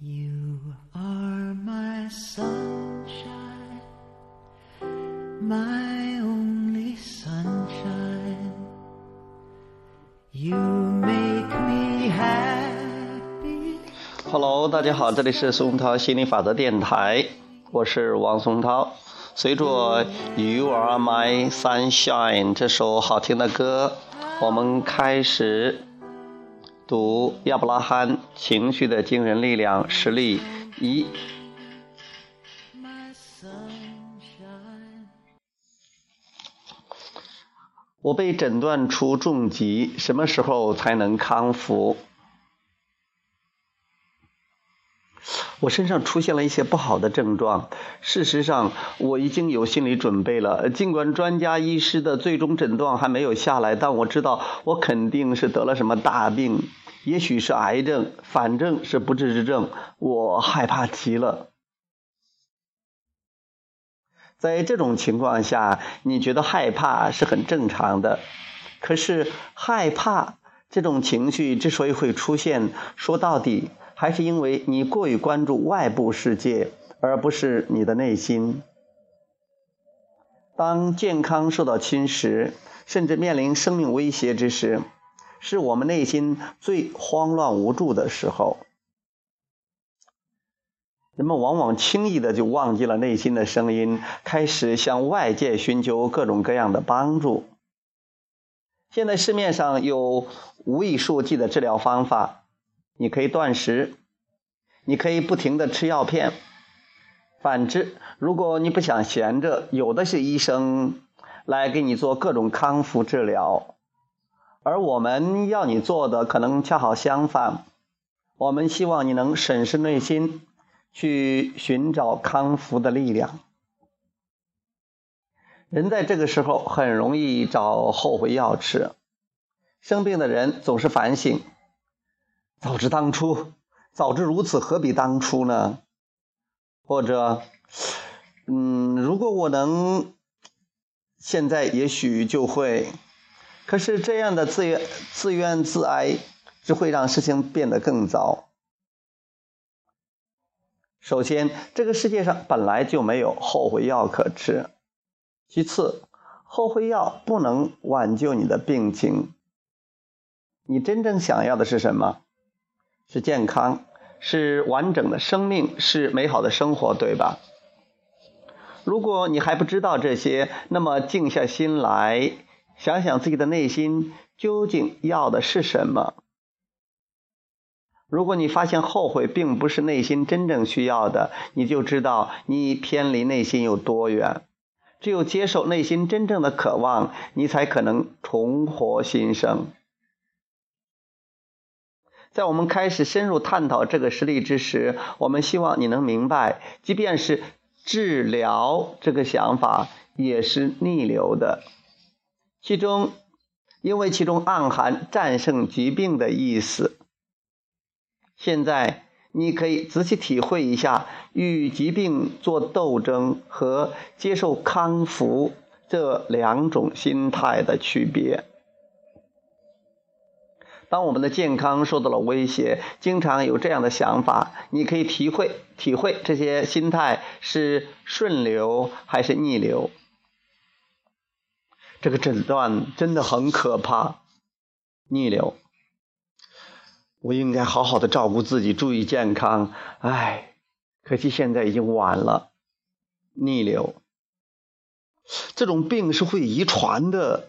You are my sunshine, my only sunshine. You make me happy. Hello， 大家好，这里是松涛心理法则电台，我是王松涛。随着 You are my sunshine 这首好听的歌，我们开始读亚伯拉罕情绪的惊人力量实例1。我被诊断出重疾，什么时候才能康复？我身上出现了一些不好的症状，事实上我已经有心理准备了，尽管专家医师的最终诊断还没有下来，但我知道我肯定是得了什么大病，也许是癌症，反正是不治之症，我害怕极了。在这种情况下，你觉得害怕是很正常的，可是害怕这种情绪之所以会出现，说到底还是因为你过于关注外部世界，而不是你的内心。当健康受到侵蚀，甚至面临生命威胁之时，是我们内心最慌乱无助的时候。人们往往轻易的就忘记了内心的声音，开始向外界寻求各种各样的帮助。现在市面上有无以数计的治疗方法，你可以断食，你可以不停的吃药片。反之，如果你不想闲着，有的是医生来给你做各种康复治疗。而我们要你做的可能恰好相反，我们希望你能审视内心，去寻找康复的力量。人在这个时候很容易找后悔药吃。生病的人总是反省，早知当初，早知如此，何必当初呢？或者如果我能现在，也许就会。可是这样的自怨自哀只会让事情变得更糟。首先，这个世界上本来就没有后悔药可吃。其次，后悔药不能挽救你的病情。你真正想要的是什么？是健康，是完整的生命，是美好的生活，对吧？如果你还不知道这些，那么静下心来，想想自己的内心究竟要的是什么。如果你发现后悔并不是内心真正需要的，你就知道你偏离内心有多远。只有接受内心真正的渴望，你才可能重获新生。在我们开始深入探讨这个实例之时，我们希望你能明白，即便是治疗这个想法也是逆流的，因为其中暗含战胜疾病的意思。现在你可以仔细体会一下与疾病做斗争和接受康复这两种心态的区别。当我们的健康受到了威胁，经常有这样的想法，你可以体会这些心态是顺流还是逆流。这个诊断真的很可怕，逆流。我应该好好的照顾自己，注意健康，可惜现在已经晚了。逆流。这种病是会遗传的。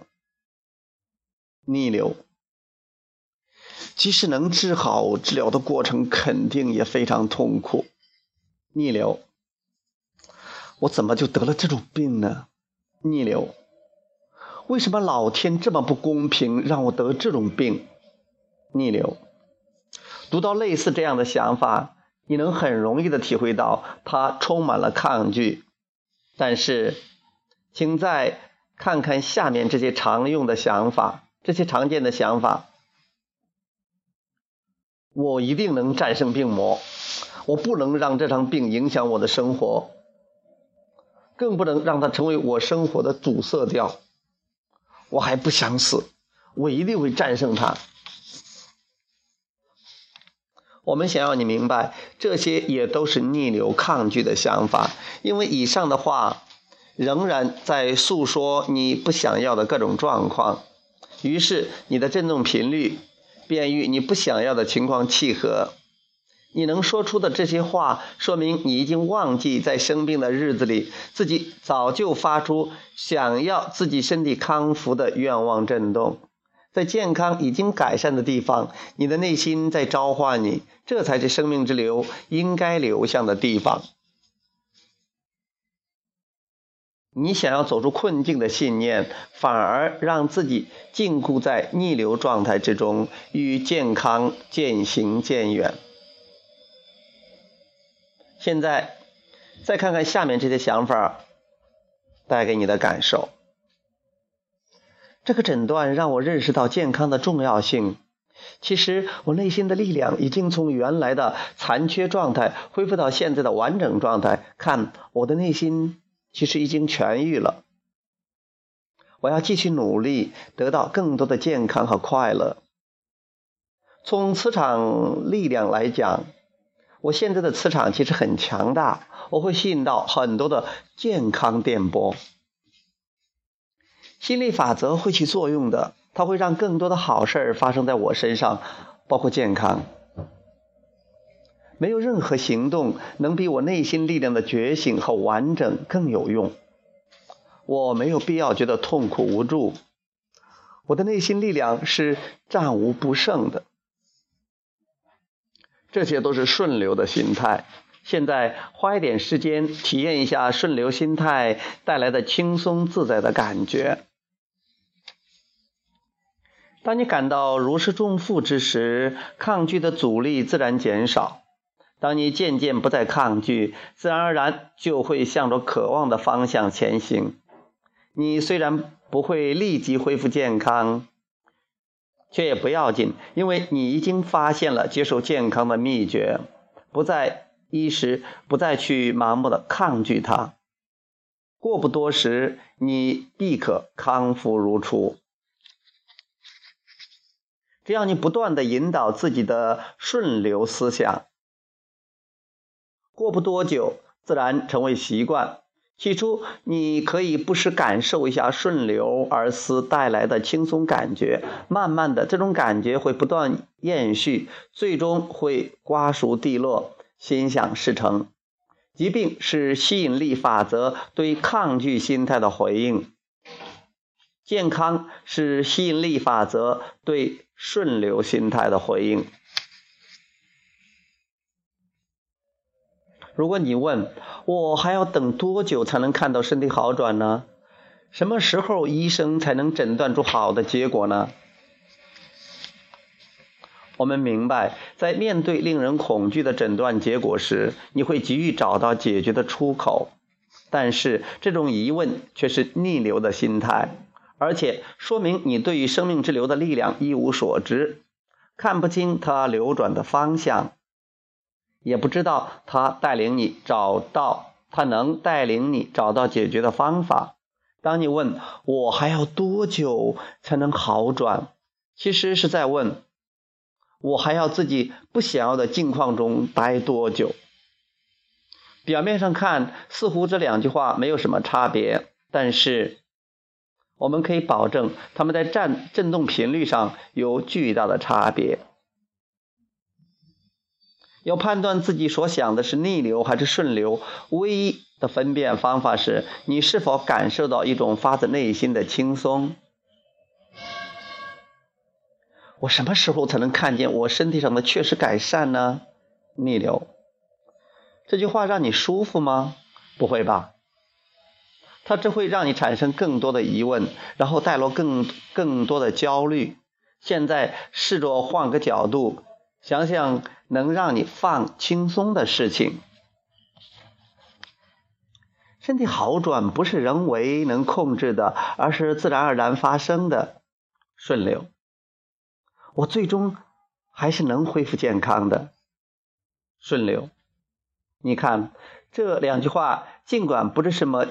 逆流。即使能治好，治疗的过程肯定也非常痛苦。逆流。我怎么就得了这种病呢？逆流。为什么老天这么不公平，让我得这种病？逆流。读到类似这样的想法，你能很容易的体会到它充满了抗拒。但是请再看看下面这些常用的想法，这些常见的想法。我一定能战胜病魔，我不能让这场病影响我的生活，更不能让它成为我生活的主色调。我还不想死，我一定会战胜它。我们想要你明白，这些也都是逆流抗拒的想法，因为以上的话仍然在诉说你不想要的各种状况，于是你的振动频率便与你不想要的情况契合。你能说出的这些话，说明你已经忘记在生病的日子里，自己早就发出想要自己身体康复的愿望振动。在健康已经改善的地方，你的内心在召唤你，这才是生命之流应该流向的地方。你想要走出困境的信念，反而让自己禁锢在逆流状态之中，与健康渐行渐远。现在再看看下面这些想法带给你的感受。这个诊断让我认识到健康的重要性。其实我内心的力量已经从原来的残缺状态恢复到现在的完整状态。看，我的内心其实已经痊愈了。我要继续努力，得到更多的健康和快乐。从磁场力量来讲，我现在的磁场其实很强大，我会吸引到很多的健康电波。心理法则会起作用的，它会让更多的好事发生在我身上，包括健康。没有任何行动能比我内心力量的觉醒和完整更有用。我没有必要觉得痛苦无助，我的内心力量是战无不胜的。这些都是顺流的心态。现在花一点时间体验一下顺流心态带来的轻松自在的感觉。当你感到如释重负之时，抗拒的阻力自然减少。当你渐渐不再抗拒，自然而然就会向着渴望的方向前行。你虽然不会立即恢复健康，却也不要紧，因为你已经发现了接受健康的秘诀，不再一时，不再去盲目的抗拒它。过不多时，你必可康复如初。只要你不断的引导自己的顺流思想，过不多久，自然成为习惯。起初你可以不时感受一下顺流而思带来的轻松感觉，慢慢的这种感觉会不断延续，最终会瓜熟蒂落，心想事成。疾病是吸引力法则对抗拒心态的回应，健康是吸引力法则对顺流心态的回应。如果你问我还要等多久才能看到身体好转呢？什么时候医生才能诊断出好的结果呢？我们明白，在面对令人恐惧的诊断结果时，你会急于找到解决的出口，但是这种疑问却是逆流的心态，而且说明你对于生命之流的力量一无所知，看不清它流转的方向，也不知道它能带领你找到解决的方法。当你问我还要多久才能好转，其实是在问我还要自己不想要的境况中待多久。表面上看，似乎这两句话没有什么差别，但是我们可以保证它们在振动频率上有巨大的差别。要判断自己所想的是逆流还是顺流，唯一的分辨方法是你是否感受到一种发自内心的轻松。我什么时候才能看见我身体上的确实改善呢？逆流。这句话让你舒服吗？不会吧。它只会让你产生更多的疑问，然后带来更多的焦虑。现在试着换个角度，想想能让你放轻松的事情。身体好转不是人为能控制的，而是自然而然发生的顺流。我最终还是能恢复健康的顺流。你看，这两句话尽管不是什么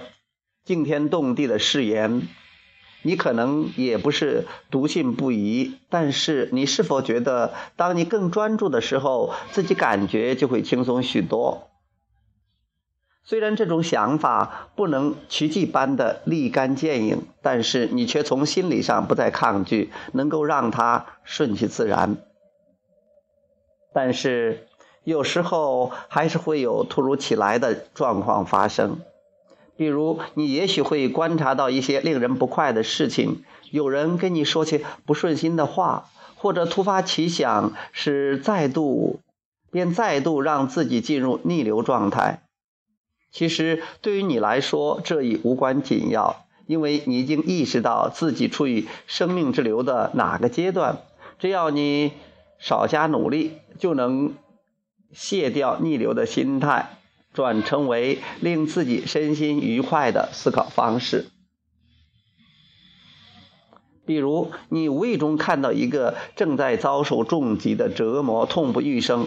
惊天动地的誓言，你可能也不是笃信不疑，但是你是否觉得当你更专注的时候，自己感觉就会轻松许多？虽然这种想法不能奇迹般的立竿见影，但是你却从心理上不再抗拒，能够让它顺其自然。但是有时候还是会有突如其来的状况发生，比如你也许会观察到一些令人不快的事情，有人跟你说起不顺心的话，或者突发奇想使再度让自己进入逆流状态。其实对于你来说，这已无关紧要，因为你已经意识到自己处于生命之流的哪个阶段，只要你少加努力，就能卸掉逆流的心态，转成为令自己身心愉快的思考方式。比如你无意中看到一个正在遭受重击的折磨，痛不欲生，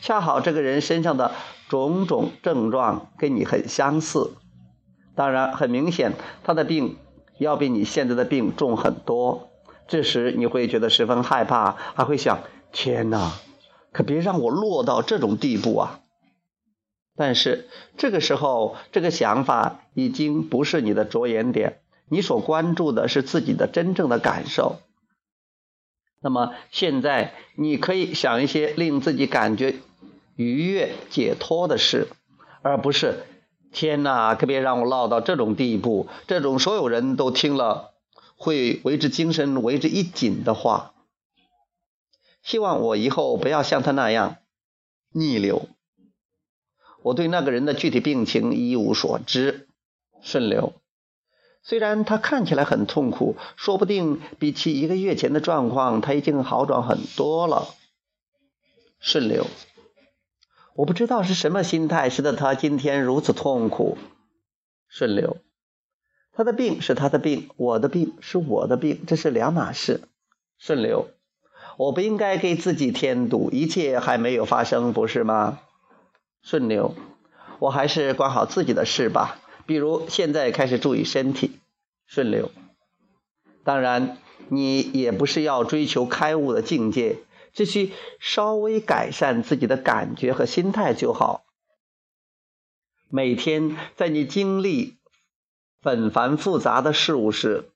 恰好这个人身上的种种症状跟你很相似，当然很明显，他的病要比你现在的病重很多。这时你会觉得十分害怕，还会想，天哪，可别让我落到这种地步啊。但是这个时候，这个想法已经不是你的着眼点，你所关注的是自己的真正的感受。那么现在你可以想一些令自己感觉愉悦解脱的事，而不是天哪，可别让我落到这种地步，这种所有人都听了会为之精神为之一紧的话。希望我以后不要像他那样逆流。我对那个人的具体病情一无所知，顺流。虽然他看起来很痛苦，说不定比起一个月前的状况，他已经好转很多了。顺流。我不知道是什么心态使得他今天如此痛苦。顺流。他的病是他的病，我的病是我的病，这是两码事。顺流。我不应该给自己添堵，一切还没有发生，不是吗？顺流。我还是管好自己的事吧，比如现在开始注意身体。顺流。当然你也不是要追求开悟的境界，只需稍微改善自己的感觉和心态就好。每天在你经历纷繁复杂的事物时，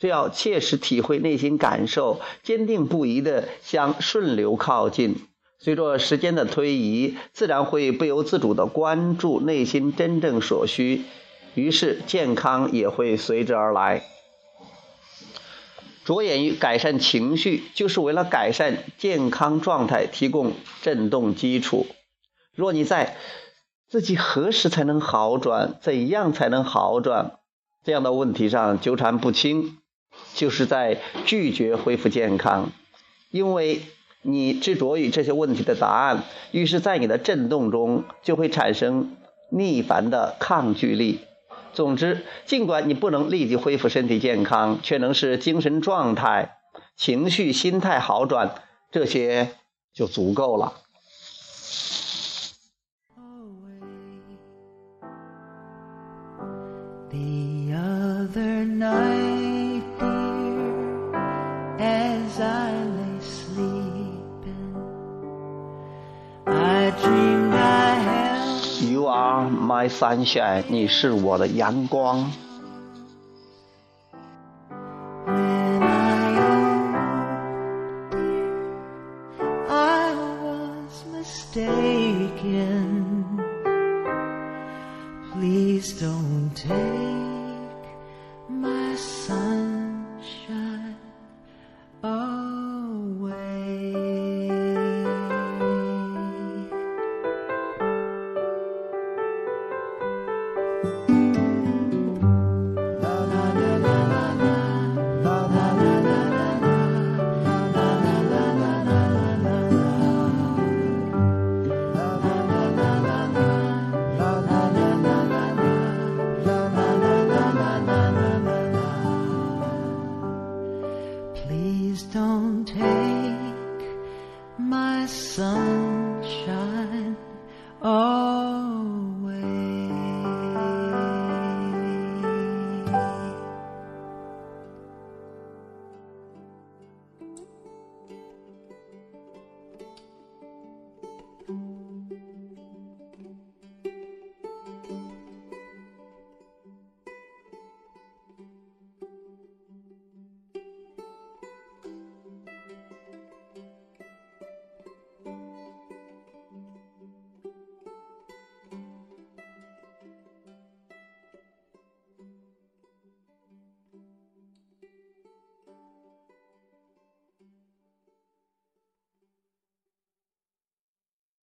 只要切实体会内心感受，坚定不移地向顺流靠近，随着时间的推移，自然会不由自主地关注内心真正所需，于是健康也会随之而来。着眼于改善情绪，就是为了改善健康状态提供振动基础。若你在自己何时才能好转，怎样才能好转这样的问题上纠缠不清，就是在拒绝恢复健康，因为你执着于这些问题的答案，于是在你的振动中就会产生逆反的抗拒力。总之，尽管你不能立即恢复身体健康，却能使精神状态、情绪、心态好转，这些就足够了。The other night, dear, as I lay sleeping, I dreamed I had you are my sunshine. 你是我的阳光。Please don't take my sunshine away. Sunshine, oh